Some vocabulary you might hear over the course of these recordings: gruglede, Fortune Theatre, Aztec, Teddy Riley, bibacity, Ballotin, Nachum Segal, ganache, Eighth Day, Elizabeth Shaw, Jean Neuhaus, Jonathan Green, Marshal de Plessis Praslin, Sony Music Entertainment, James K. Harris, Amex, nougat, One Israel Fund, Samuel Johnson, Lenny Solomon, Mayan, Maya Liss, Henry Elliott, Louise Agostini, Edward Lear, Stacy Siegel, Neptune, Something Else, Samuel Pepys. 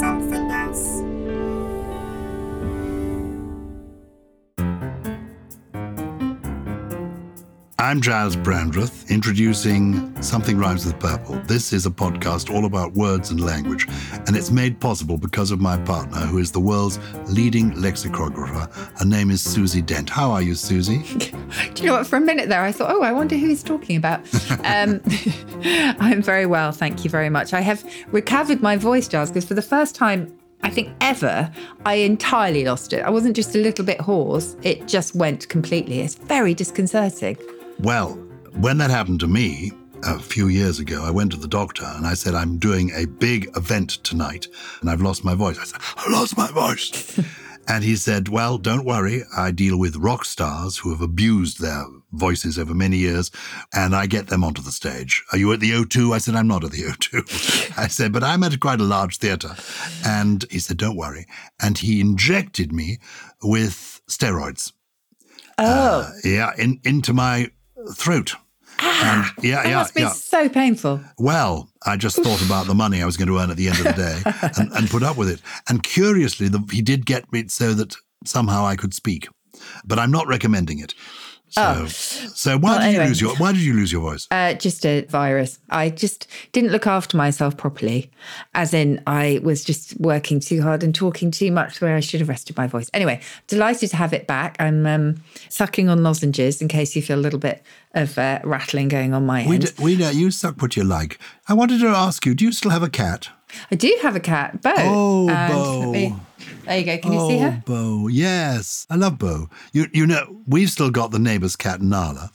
Something else. I'm Giles Brandreth, introducing Something Rhymes With Purple. This is a podcast all about words and language, and it's made possible because of my partner, who is the world's leading lexicographer. Her name is Susie Dent. How are you, Susie? Do you know what? For a minute there, I thought, I wonder who he's talking about. I'm very well, thank you very much. I have recovered my voice, Giles, because for the first time, I think ever, I entirely lost it. I wasn't just a little bit hoarse. It just went completely. It's very disconcerting. Well, when that happened to me a few years ago, I went to the doctor and I said, I'm doing a big event tonight and I've lost my voice. I said, I lost my voice. And he said, well, don't worry. I deal with rock stars who have abused their voices over many years and I get them onto the stage. Are you at the O2? I said, I'm not at the O2. I said, but I'm at quite a large theatre. And he said, don't worry. And he injected me with steroids. Oh. Into my throat. That must be so painful. Well, I just thought about the money I was going to earn at the end of the day and put up with it. And curiously, he did get me so that somehow I could speak. But I'm not recommending it. Why did you lose your voice? Just a virus. I just didn't look after myself properly. As in, I was just working too hard and talking too much where I should have rested my voice. Anyway, delighted to have it back. I'm sucking on lozenges in case you feel a little bit of rattling going on my end. You suck what you like. I wanted to ask you, do you still have a cat? I do have a cat, Bo. Oh, Bo. There you go. Can you see her? Oh, Bo. Yes. I love Bo. You know, we've still got the neighbour's cat, Nala.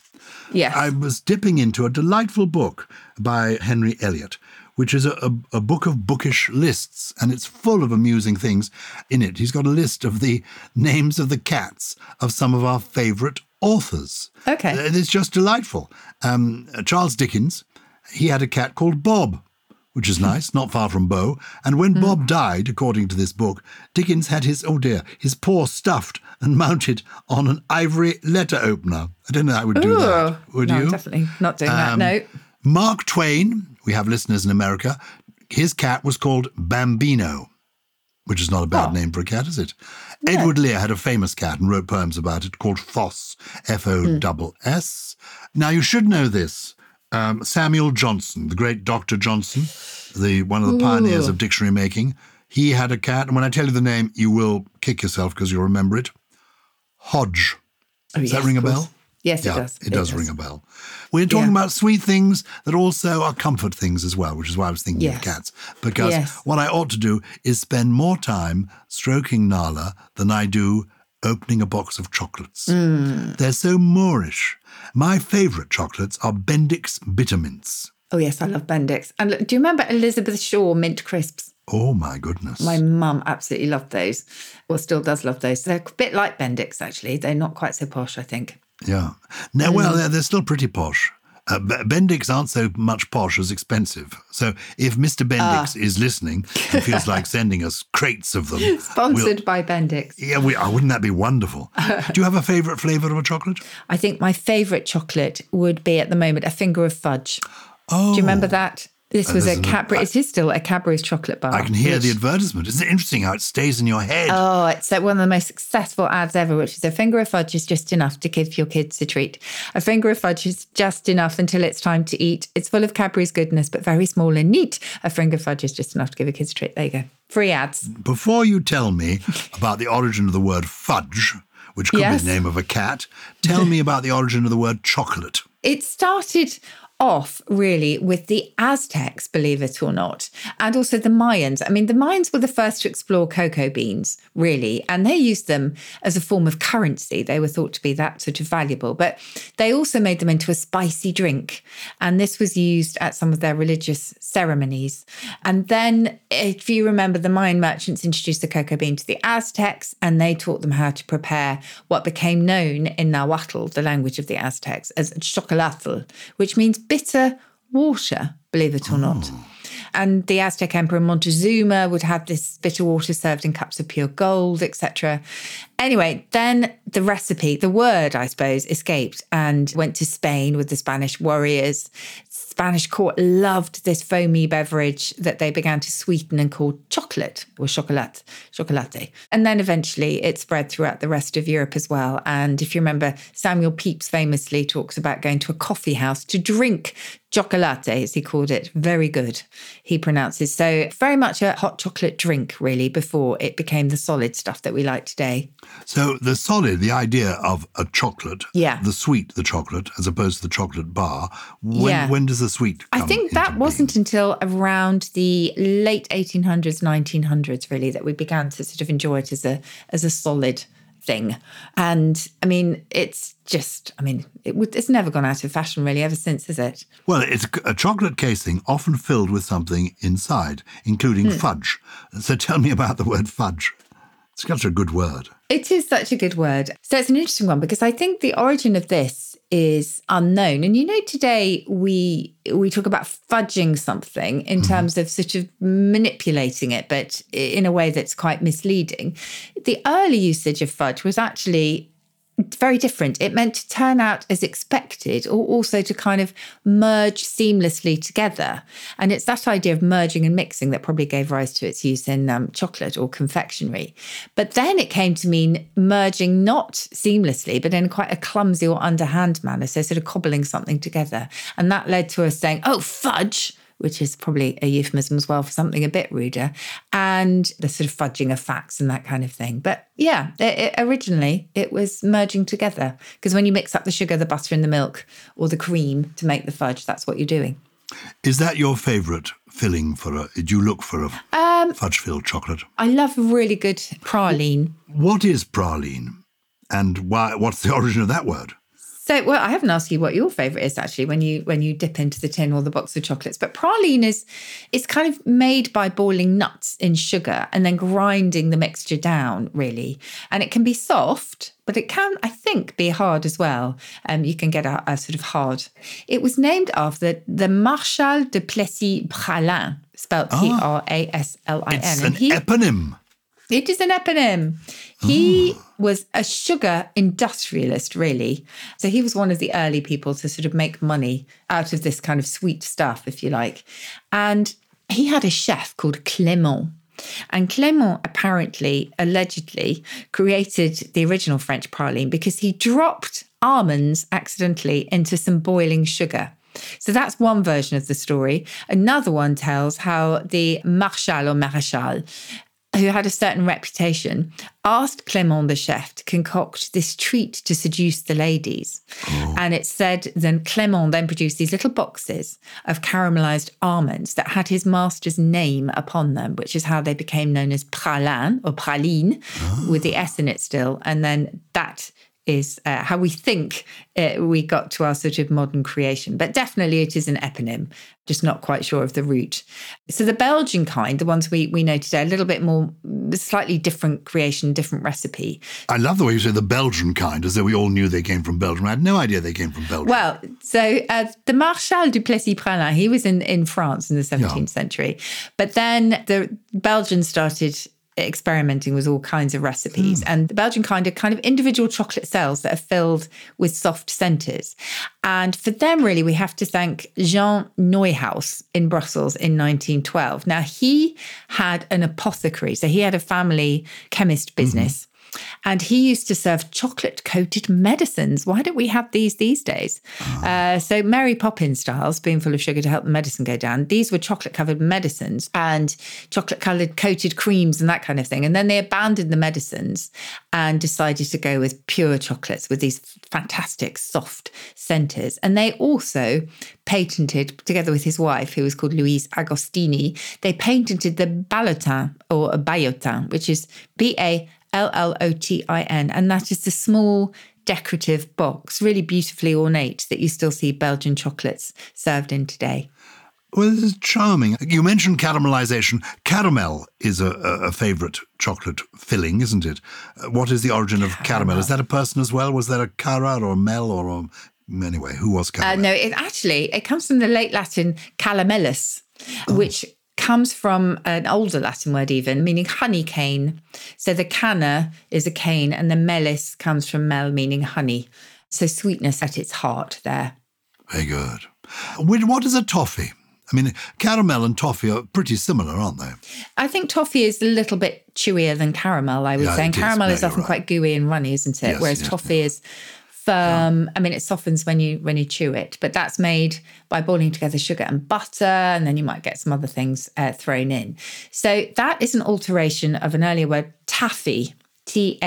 Yes. I was dipping into a delightful book by Henry Elliott, which is a book of bookish lists, and it's full of amusing things in it. He's got a list of the names of the cats of some of our favourite authors. Okay. And it's just delightful. Charles Dickens, he had a cat called Bob, which is nice, not far from Bo. And when Bob died, according to this book, Dickens had his paw stuffed and mounted on an ivory letter opener. I don't know I would do that, would you? No, definitely not doing that, no. Mark Twain, we have listeners in America, his cat was called Bambino, which is not a bad name for a cat, is it? No. Edward Lear had a famous cat and wrote poems about it called Foss, F-O-S-S. Now, you should know this. Samuel Johnson, the great Dr. Johnson, one of the pioneers of dictionary making, he had a cat. And when I tell you the name, you will kick yourself because you'll remember it. Hodge. Does that ring a bell? Yes, it does. It does ring a bell. We're talking about sweet things that also are comfort things as well, which is why I was thinking of cats. Because what I ought to do is spend more time stroking Nala than I do opening a box of chocolates. They're so Moorish. My favourite chocolates are Bendix bitter mints. Oh, yes, I love Bendix. And look, do you remember Elizabeth Shaw mint crisps? Oh, my goodness. My mum absolutely loved those. Well, still does love those. They're a bit like Bendix, actually. They're not quite so posh, I think. Yeah. No, well, they're still pretty posh. Bendix aren't so much posh as expensive. So if Mr. Bendix is listening and feels like sending us crates of them. Sponsored by Bendix. Yeah, wouldn't that be wonderful? Do you have a favourite flavour of a chocolate? I think my favourite chocolate would be at the moment a finger of fudge. Oh. Do you remember that? This was a Cadbury's. It is still a Cadbury's chocolate bar. I can hear the advertisement. Isn't it interesting how it stays in your head? Oh, it's one of the most successful ads ever, which is a finger of fudge is just enough to give your kids a treat. A finger of fudge is just enough until it's time to eat. It's full of Cadbury's goodness, but very small and neat. A finger of fudge is just enough to give your kids a treat. There you go. Free ads. Before you tell me about the origin of the word fudge, which could be the name of a cat, tell me about the origin of the word chocolate. It started off, really, with the Aztecs, believe it or not, and also the Mayans. I mean, the Mayans were the first to explore cocoa beans, really, and they used them as a form of currency. They were thought to be that sort of valuable, but they also made them into a spicy drink, and this was used at some of their religious ceremonies. And then, if you remember, the Mayan merchants introduced the cocoa bean to the Aztecs, and they taught them how to prepare what became known in Nahuatl, the language of the Aztecs, as xocolatl, which means bitter water, believe it or not. And the Aztec emperor Montezuma would have this bitter water served in cups of pure gold, etc. Anyway, then the recipe, the word, I suppose, escaped and went to Spain with the Spanish warriors. Spanish court loved this foamy beverage that they began to sweeten and called chocolate, or chocolate. And then eventually it spread throughout the rest of Europe as well. And if you remember, Samuel Pepys famously talks about going to a coffee house to drink chocolate, as he called it. Very good, he pronounces. So very much a hot chocolate drink, really, before it became the solid stuff that we like today. So the solid, the idea of a chocolate, the sweet, the chocolate, as opposed to the chocolate bar, when does the sweet come? I think that wasn't until around the late 1800s, 1900s, really, that we began to sort of enjoy it as a solid thing. And I mean, it's never gone out of fashion really ever since, is it? Well, it's a chocolate casing often filled with something inside, including fudge. So tell me about the word fudge. It's such a good word. It is such a good word. So it's an interesting one because I think the origin of this is unknown. And you know, today we talk about fudging something in terms of sort of manipulating it, but in a way that's quite misleading. The early usage of fudge was actually very different. It meant to turn out as expected, or also to kind of merge seamlessly together. And it's that idea of merging and mixing that probably gave rise to its use in chocolate or confectionery. But then it came to mean merging not seamlessly, but in quite a clumsy or underhand manner. So sort of cobbling something together. And that led to us saying, oh, fudge, which is probably a euphemism as well for something a bit ruder, and the sort of fudging of facts and that kind of thing. But yeah, originally it was merging together, because when you mix up the sugar, the butter and the milk or the cream to make the fudge, that's what you're doing. Is that your favourite filling do you look for a fudge-filled chocolate? I love really good praline. What is praline, and what's the origin of that word? So, well, I haven't asked you what your favourite is, actually, when you dip into the tin or the box of chocolates. But praline is kind of made by boiling nuts in sugar and then grinding the mixture down, really. And it can be soft, but it can, I think, be hard as well. You can get a sort of hard. It was named after the Marshal de Plessis Praslin, spelled P-R-A-S-L-I-N. It's an eponym. It is an eponym. He was a sugar industrialist, really. So he was one of the early people to sort of make money out of this kind of sweet stuff, if you like. And he had a chef called Clément. And Clément allegedly created the original French praline because he dropped almonds accidentally into some boiling sugar. So that's one version of the story. Another one tells how the Marechal, who had a certain reputation, asked Clément the chef to concoct this treat to seduce the ladies. Oh. And it said then Clément then produced these little boxes of caramelised almonds that had his master's name upon them, which is how they became known as praline, or praline, with the S in it still. And then that is how we think we got to our sort of modern creation. But definitely it is an eponym, just not quite sure of the root. So the Belgian kind, the ones we know today, a little bit more, slightly different creation, different recipe. I love the way you say the Belgian kind, as though we all knew they came from Belgium. I had no idea they came from Belgium. Well, so the Marshal de Plessis Praslin, he was in France in the 17th century. But then the Belgians started experimenting with all kinds of recipes. And the Belgian kind are kind of individual chocolate cells that are filled with soft centres. And for them, really, we have to thank Jean Neuhaus in Brussels in 1912. Now, he had an apothecary. So he had a family chemist business. And he used to serve chocolate-coated medicines. Why don't we have these days? So Mary Poppins style, spoonful of sugar to help the medicine go down. These were chocolate-covered medicines and chocolate-coloured coated creams and that kind of thing. And then they abandoned the medicines and decided to go with pure chocolates with these fantastic soft centres. And they also patented, together with his wife, who was called Louise Agostini, they patented the Ballotin or Ballotin, which is Ballotin, and that is the small decorative box, really beautifully ornate, that you still see Belgian chocolates served in today. Well, this is charming. You mentioned caramelization. Caramel is a favourite chocolate filling, isn't it? What is the origin of caramel? Is that a person as well? Was there a cara or mel or anyway? Who was caramel? No, it comes from the late Latin caramellus, which comes from an older Latin word even, meaning honey cane. So the canna is a cane and the mellis comes from mel, meaning honey. So sweetness at its heart there. Very good. What is a toffee? I mean, caramel and toffee are pretty similar, aren't they? I think toffee is a little bit chewier than caramel, I would say. And caramel is often quite gooey and runny, isn't it? Yes, whereas toffee is firm. Yeah. I mean, it softens when you chew it, but that's made by boiling together sugar and butter, and then you might get some other things thrown in. So that is an alteration of an earlier word, taffy, Taffy,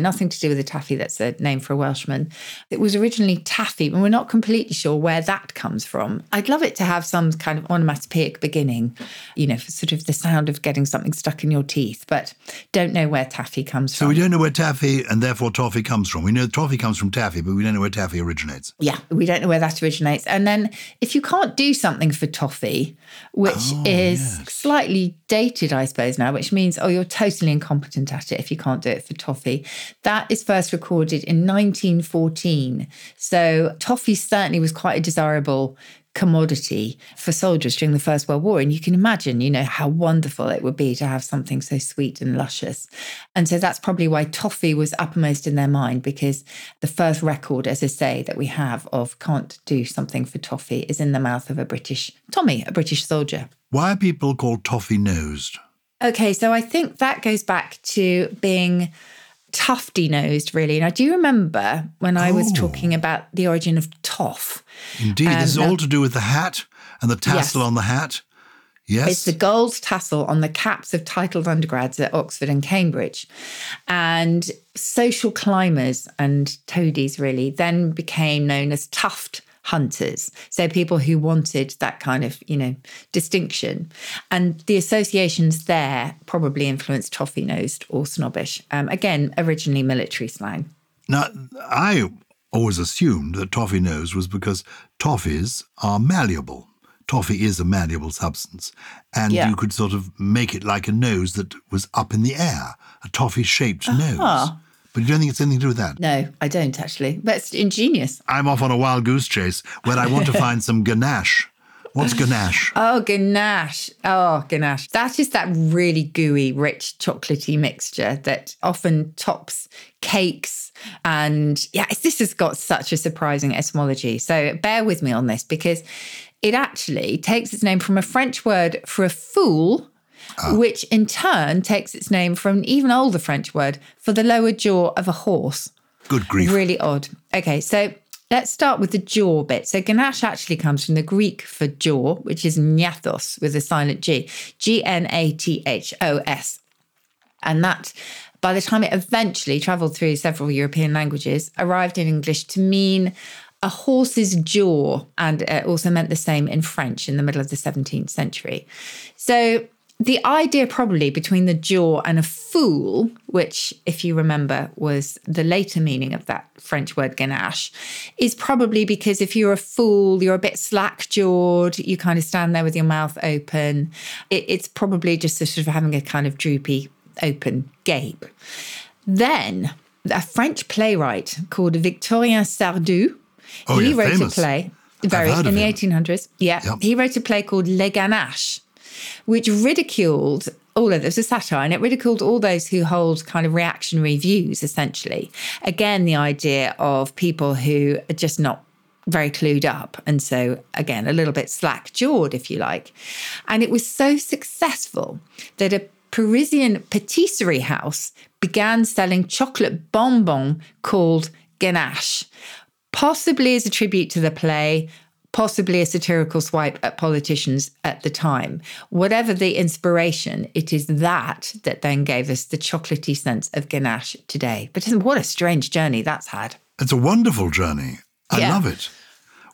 nothing to do with the taffy, that's a name for a Welshman. It was originally taffy, and we're not completely sure where that comes from. I'd love it to have some kind of onomatopoeic beginning, you know, for sort of the sound of getting something stuck in your teeth, but don't know where taffy comes from. So we don't know where taffy and therefore toffee comes from. We know toffee comes from taffy, but we don't know where taffy originates. Yeah, we don't know where that originates. And then if you can't do something for toffee, which is slightly dated, I suppose, now, which means, you're totally incompetent at it if you can't do it for toffee. That is first recorded in 1914. So toffee certainly was quite a desirable commodity for soldiers during the First World War. And you can imagine, you know, how wonderful it would be to have something so sweet and luscious. And so that's probably why toffee was uppermost in their mind, because the first record, as I say, that we have of can't do something for toffee is in the mouth of a British Tommy, a British soldier. Why are people called toffee-nosed? Okay, so I think that goes back to being tufty-nosed, really. Now, do you remember when I was talking about the origin of toff? Indeed, this is all to do with the hat and the tassel on the hat. Yes. It's the gold tassel on the caps of titled undergrads at Oxford and Cambridge. And social climbers and toadies, really, then became known as tuft hunters, so people who wanted that kind of, you know, distinction. And the associations there probably influenced toffee-nosed or snobbish. Again, originally military slang. Now, I always assumed that toffee-nosed was because toffees are malleable. Toffee is a malleable substance, and you could sort of make it like a nose that was up in the air, a toffee-shaped nose. But you don't think it's anything to do with that? No, I don't, actually. That's ingenious. I'm off on a wild goose chase where I want to find some ganache. What's ganache? Ganache. That is that really gooey, rich, chocolatey mixture that often tops cakes. And this has got such a surprising etymology. So bear with me on this, because it actually takes its name from a French word for a fool, which in turn takes its name from an even older French word for the lower jaw of a horse. Good grief. Really odd. Okay, so let's start with the jaw bit. So ganache actually comes from the Greek for jaw, which is gnathos with a silent G, Gnathos. And that, by the time it eventually travelled through several European languages, arrived in English to mean a horse's jaw, and also meant the same in French in the middle of the 17th century. So the idea probably between the jaw and a fool, which, if you remember, was the later meaning of that French word ganache, is probably because if you're a fool, you're a bit slack-jawed, you kind of stand there with your mouth open. It's probably just sort of having a kind of droopy, open gape. Then a French playwright called Victorien Sardou, he wrote famous. In the 1800s. Yeah, he wrote a play called Les Ganaches, which ridiculed all of this. It was a satire, and it ridiculed all those who hold kind of reactionary views, essentially. Again, the idea of people who are just not very clued up, and so, again, a little bit slack-jawed, if you like. And it was so successful that a Parisian patisserie house began selling chocolate bonbon called ganache, possibly as a tribute to the play, possibly a satirical swipe at politicians at the time. Whatever the inspiration, it is that then gave us the chocolatey sense of ganache today. But what a strange journey that's had. It's a wonderful journey. I love it.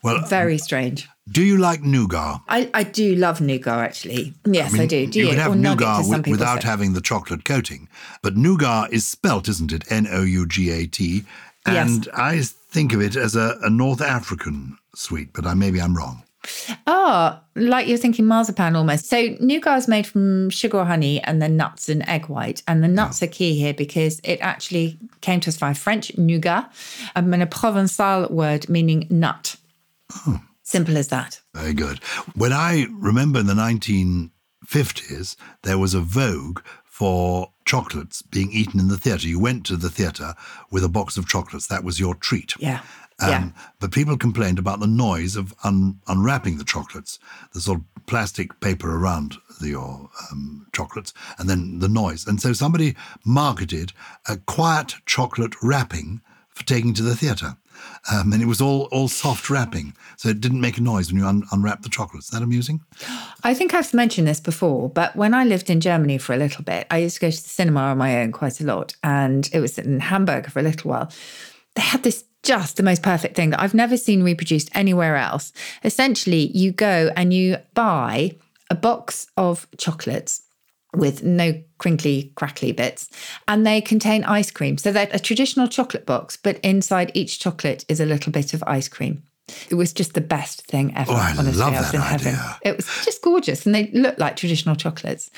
Well, very strange. Do you like nougat? I do love nougat, actually. Yes, I do. Do you? You could have nougat without having the chocolate coating. But nougat is spelt, isn't it? Nougat. And yes. I think of it as a North African sweet, but maybe I'm wrong. Oh, like you're thinking marzipan almost. So nougat is made from sugar or honey and then nuts and egg white. And the nuts are key here because it actually came to us via French, nougat, and a Provençal word meaning nut. Oh. Simple as that. Very good. When I remember in the 1950s, there was a vogue for chocolates being eaten in the theatre. You went to the theatre with a box of chocolates. That was your treat. Yeah. But people complained about the noise of unwrapping the chocolates, the sort of plastic paper around your chocolates, and then the noise. And so somebody marketed a quiet chocolate wrapping for taking to the theatre. And it was all soft wrapping, so it didn't make a noise when you unwrap the chocolates. Is that amusing? I think I've mentioned this before, but when I lived in Germany for a little bit, I used to go to the cinema on my own quite a lot, and it was in Hamburg for a little while. They had this just the most perfect thing that I've never seen reproduced anywhere else. Essentially, you go and you buy a box of chocolates with no crinkly, crackly bits, and they contain ice cream. So they're a traditional chocolate box, but inside each chocolate is a little bit of ice cream. It was just the best thing ever. Oh, honestly, love that idea. Heaven. It was just gorgeous, and they look like traditional chocolates.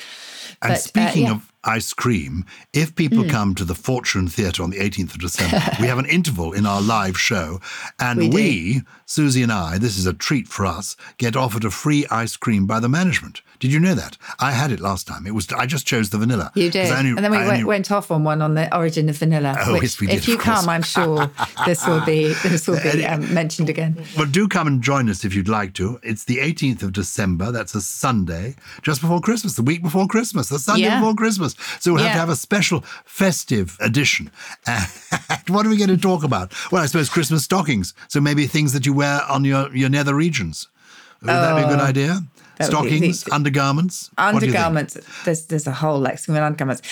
And but, speaking of ice cream, if people come to the Fortune Theatre on the 18th of December, we have an interval in our live show, and we Susie and I, this is a treat for us, get offered a free ice cream by the management. Did you know that? I had it last time. It was I just chose the vanilla. You did. And then we went off on one on the origin of vanilla. Oh, which, yes, we did. If you come, I'm sure this will be mentioned again. But do come and join us if you'd like to. It's the 18th of December. That's a Sunday, just before Christmas, the week before Christmas, the Sunday before Christmas. So we'll have to have a special festive edition. What are we going to talk about? Well, I suppose Christmas stockings. So maybe things that you wear on your nether regions. Would that be a good idea? Stockings, undergarments. Undergarments. There's a whole lexicon on undergarments.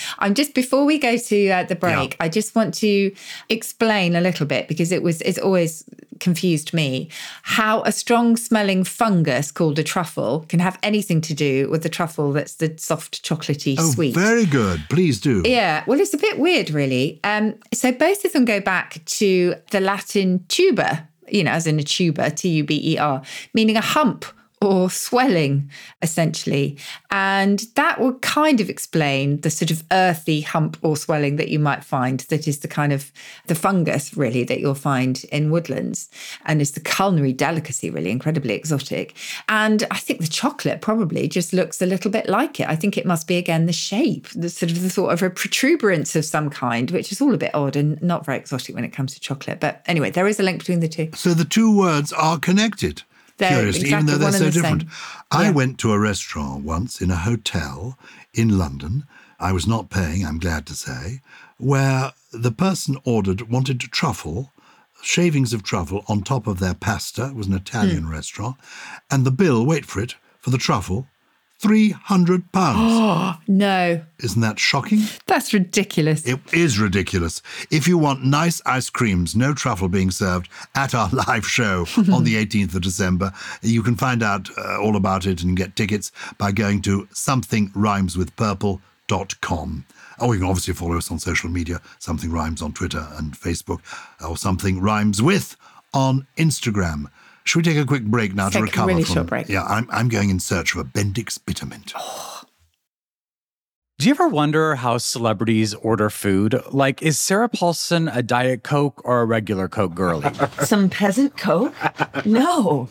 Before we go to the break, I just want to explain a little bit because it's always confused me how a strong smelling fungus called a truffle can have anything to do with the truffle that's the soft chocolatey sweet. Oh, very good. Please do. Yeah. Well, it's a bit weird, really. So both of them go back to the Latin tuber, as in a tuber, tuber, meaning a hump or swelling, essentially. And that will kind of explain the sort of earthy hump or swelling that you might find that is the kind of the fungus, really, that you'll find in woodlands. And it's the culinary delicacy, really, incredibly exotic. And I think the chocolate probably just looks a little bit like it. I think it must be, again, the shape, the sort of a protuberance of some kind, which is all a bit odd and not very exotic when it comes to chocolate. But anyway, there is a link between the two. So the two words are connected. Curiously, exactly, even though they're so different. Yeah. I went to a restaurant once in a hotel in London. I was not paying, I'm glad to say, where the person wanted to truffle, shavings of truffle on top of their pasta. It was an Italian restaurant. And the bill, wait for it, for the truffle, £300. Oh, no. Isn't that shocking? That's ridiculous. It is ridiculous. If you want nice ice creams, no truffle being served at our live show on the 18th of December, you can find out all about it and get tickets by going to somethingrhymeswithpurple.com. Or you can obviously follow us on social media, Something Rhymes on Twitter and Facebook, or Something Rhymes With on Instagram. Should we take a quick break now to recover? Really short break. Yeah, I'm going in search of a Bendix bittermint. Oh. Do you ever wonder how celebrities order food? Like, is Sarah Paulson a Diet Coke or a regular Coke girlie? Some peasant Coke? No.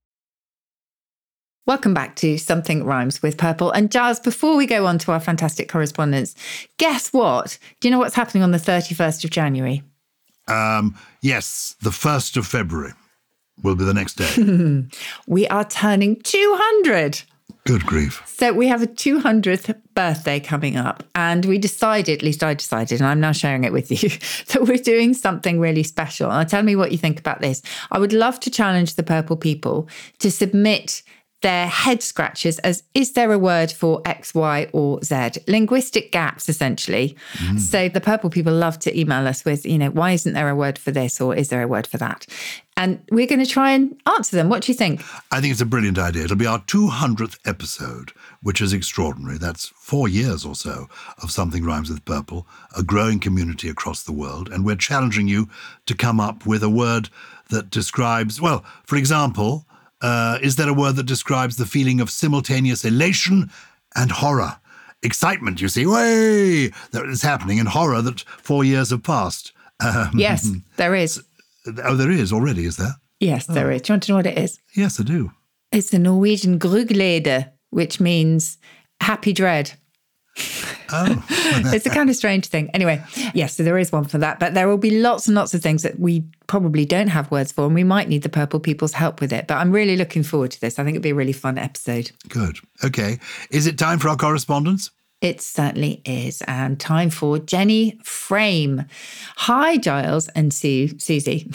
Welcome back to Something Rhymes with Purple. And Giles, before we go on to our fantastic correspondence, guess what? Do you know what's happening on the 31st of January? Yes, the 1st of February will be the next day. We are turning 200. Good grief. So we have a 200th birthday coming up, and we decided, at least I decided, and I'm now sharing it with you, that we're doing something really special. Now tell me what you think about this. I would love to challenge the Purple people to submit their head scratches as, is there a word for X, Y, or Z? Linguistic gaps, essentially. Mm. So the Purple people love to email us with, you know, why isn't there a word for this, or is there a word for that? And we're going to try and answer them. What do you think? I think it's a brilliant idea. It'll be our 200th episode, which is extraordinary. That's 4 years or so of Something Rhymes with Purple, a growing community across the world. And we're challenging you to come up with a word that describes, well, for example, is there a word that describes the feeling of simultaneous elation and horror? Excitement, you see, way that is happening, and horror that 4 years have passed. Yes, there is. Oh, there is already, is there? Yes, there is. Do you want to know what it is? Yes, I do. It's the Norwegian gruglede, which means happy dread. Oh. It's a kind of strange thing. Anyway, yes, so there is one for that. But there will be lots and lots of things that we probably don't have words for, and we might need the Purple people's help with it. But I'm really looking forward to this. I think it'll be a really fun episode. Good. Okay. Is it time for our correspondence? It certainly is. And time for Jenny Frame. Hi, Giles and Susie.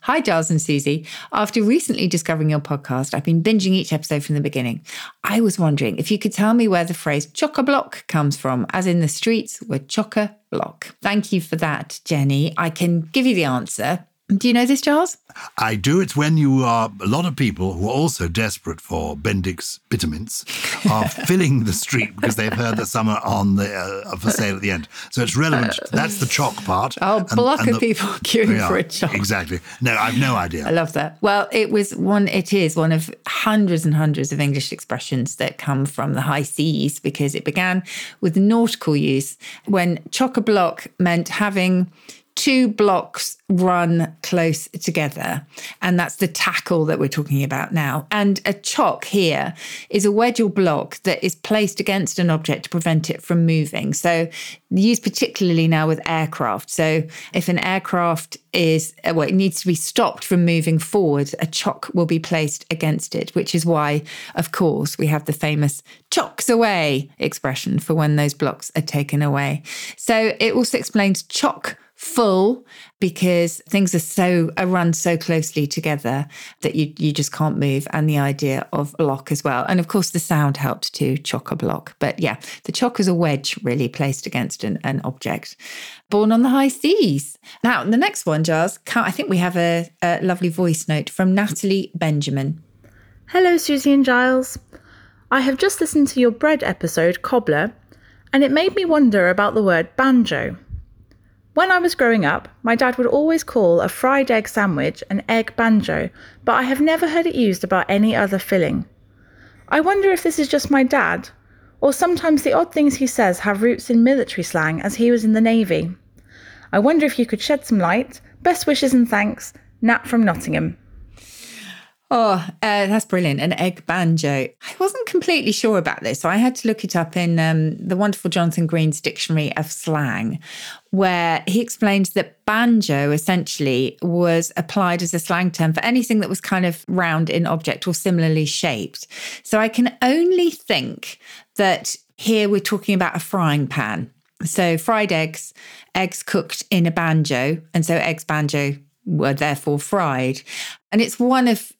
Hi, Giles and Susie. After recently discovering your podcast, I've been binging each episode from the beginning. I was wondering if you could tell me where the phrase chock-a-block comes from, as in the streets were chock-a-block. Thank you for that, Jenny. I can give you the answer. Do you know this, Giles? I do. It's when you are, a lot of people who are also desperate for Bendix bittermints are filling the street because they've heard that some are on the, for sale at the end. So it's relevant. That's the chalk part. Oh, block of people queuing for a chalk. Exactly. No, I've no idea. I love that. Well, it is one of hundreds and hundreds of English expressions that come from the high seas, because it began with nautical use when chock-a-block meant having two blocks run close together. And that's the tackle that we're talking about now. And a chock here is a wedge or block that is placed against an object to prevent it from moving. So used particularly now with aircraft. So if an aircraft it needs to be stopped from moving forward, a chock will be placed against it, which is why, of course, we have the famous chocks away expression for when those blocks are taken away. So it also explains chock full, because things run so closely together that you just can't move, and the idea of block as well. And of course the sound helped to chock-a-block. But yeah, the chock is a wedge really placed against an object. Born on the high seas. Now the next one, Giles, I think we have a lovely voice note from Natalie Benjamin. Hello Susie and Giles. I have just listened to your bread episode, Cobbler, and it made me wonder about the word banjo. When I was growing up, my dad would always call a fried egg sandwich an egg banjo, but I have never heard it used about any other filling. I wonder if this is just my dad, or sometimes the odd things he says have roots in military slang, as he was in the Navy. I wonder if you could shed some light. Best wishes and thanks, Nat from Nottingham. Oh, that's brilliant. An egg banjo. I wasn't completely sure about this, so I had to look it up in the wonderful Jonathan Green's Dictionary of Slang, where he explains that banjo essentially was applied as a slang term for anything that was kind of round in object or similarly shaped. So I can only think that here we're talking about a frying pan. So fried eggs, eggs cooked in a banjo, and so eggs banjo were therefore fried. And it's one of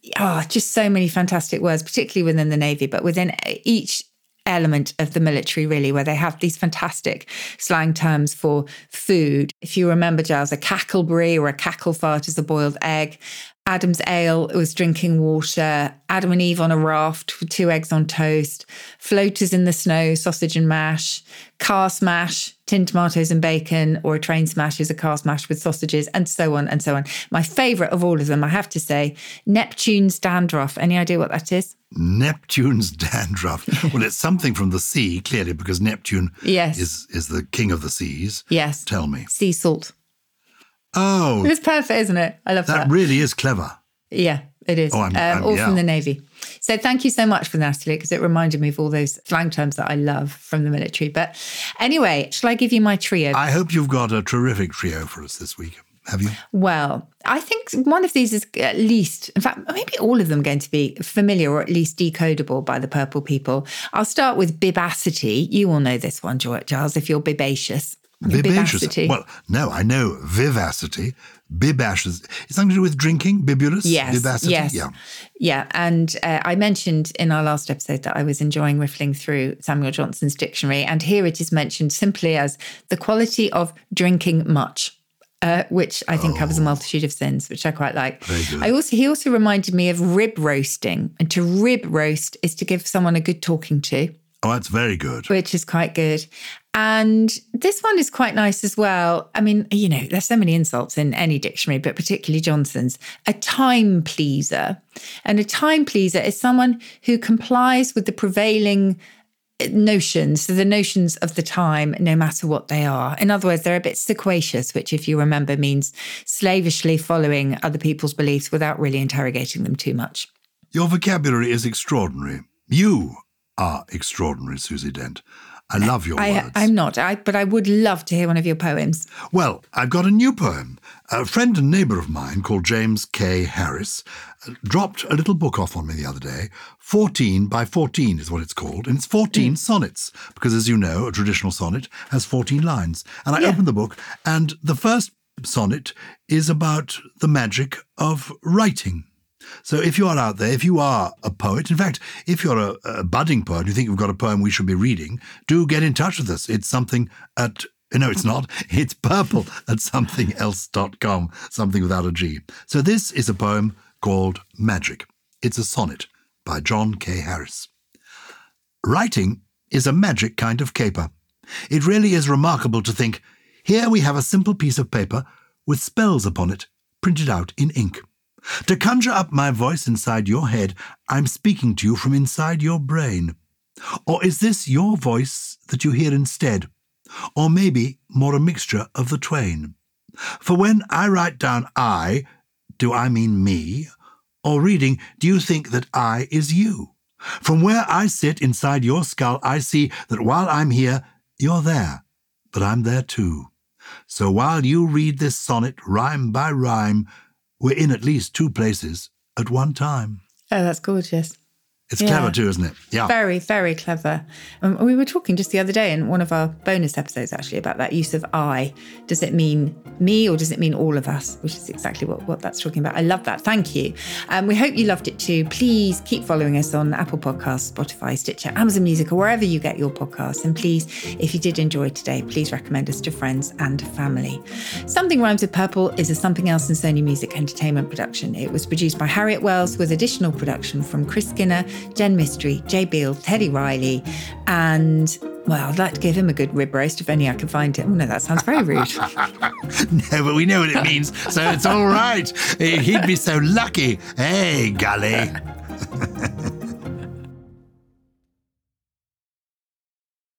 just so many fantastic words, particularly within the Navy, but within each element of the military, really, where they have these fantastic slang terms for food. If you remember, Giles, a cackleberry or a cackle fart is a boiled egg. Adam's ale was drinking water. Adam and Eve on a raft with two eggs on toast. Floaters in the snow, sausage and mash. Car smash, tinned tomatoes and bacon, or a train smash is a car smash with sausages, and so on and so on. My favourite of all of them, I have to say, Neptune's dandruff. Any idea what that is? Neptune's dandruff. Well, it's something from the sea, clearly, because Neptune is the king of the seas. Yes. Tell me. Sea salt. Oh. It was perfect, isn't it? I love that. That really is clever. Yeah, it is. Oh, I'm from the Navy. So thank you so much for that, Natalie, because it reminded me of all those slang terms that I love from the military. But anyway, shall I give you my trio? I hope you've got a terrific trio for us this week. Have you? Well, I think one of these is at least, in fact, maybe all of them going to be familiar or at least decodable by the purple people. I'll start with bibacity. You all know this one, Giles, if you're bibacious. Bibacity. Well, no, I know vivacity. Bibacious. It's something to do with drinking, bibulous? Yes. Bibacity? Yes. Yeah. And I mentioned in our last episode that I was enjoying riffling through Samuel Johnson's dictionary. And here it is mentioned simply as the quality of drinking much. Which I think covers a multitude of sins, which I quite like. He also reminded me of rib roasting. And to rib roast is to give someone a good talking to. Oh, that's very good. Which is quite good. And this one is quite nice as well. I mean, you know, there's so many insults in any dictionary, but particularly Johnson's. A time pleaser. And a time pleaser is someone who complies with the prevailing notions, so the notions of the time, no matter what they are. In other words, they're a bit sequacious, which, if you remember, means slavishly following other people's beliefs without really interrogating them too much. Your vocabulary is extraordinary. You are extraordinary, Susie Dent. I love your words. I'm not, but I would love to hear one of your poems. Well, I've got a new poem. A friend and neighbour of mine called James K. Harris dropped a little book off on me the other day. 14 by 14 is what it's called, and it's 14 sonnets, because, as you know, a traditional sonnet has 14 lines. And I opened the book, and the first sonnet is about the magic of writing. So if you are out there, if you are a poet, in fact, if you're a budding poet, you think you've got a poem we should be reading, do get in touch with us. It's purple at somethingelse.com, something without a G. So this is a poem called Magic. It's a sonnet by John K. Harris. Writing is a magic kind of caper. It really is remarkable to think, here we have a simple piece of paper with spells upon it printed out in ink. To conjure up my voice inside your head, I'm speaking to you from inside your brain. Or is this your voice that you hear instead? Or maybe more a mixture of the twain? For when I write down I, do I mean me? Or reading, do you think that I is you? From where I sit inside your skull, I see that while I'm here, you're there, but I'm there too. So while you read this sonnet rhyme by rhyme, we're in at least two places at one time. Oh, that's gorgeous. It's clever too, isn't it? Yeah. Very, very clever. We were talking just the other day in one of our bonus episodes, actually, about that use of I. Does it mean me or does it mean all of us? Which is exactly what that's talking about. I love that. Thank you. We hope you loved it too. Please keep following us on Apple Podcasts, Spotify, Stitcher, Amazon Music, or wherever you get your podcasts. And please, if you did enjoy today, please recommend us to friends and family. Something Rhymes With Purple is a Something Else and Sony Music Entertainment production. It was produced by Harriet Wells with additional production from Chris Skinner, Jen Mystery, Jay Beale, Teddy Riley, and, well, I'd like to give him a good rib roast if only I could find it. Oh, no, that sounds very rude. No, but we know what it means, so it's all right. He'd be so lucky. Hey, golly.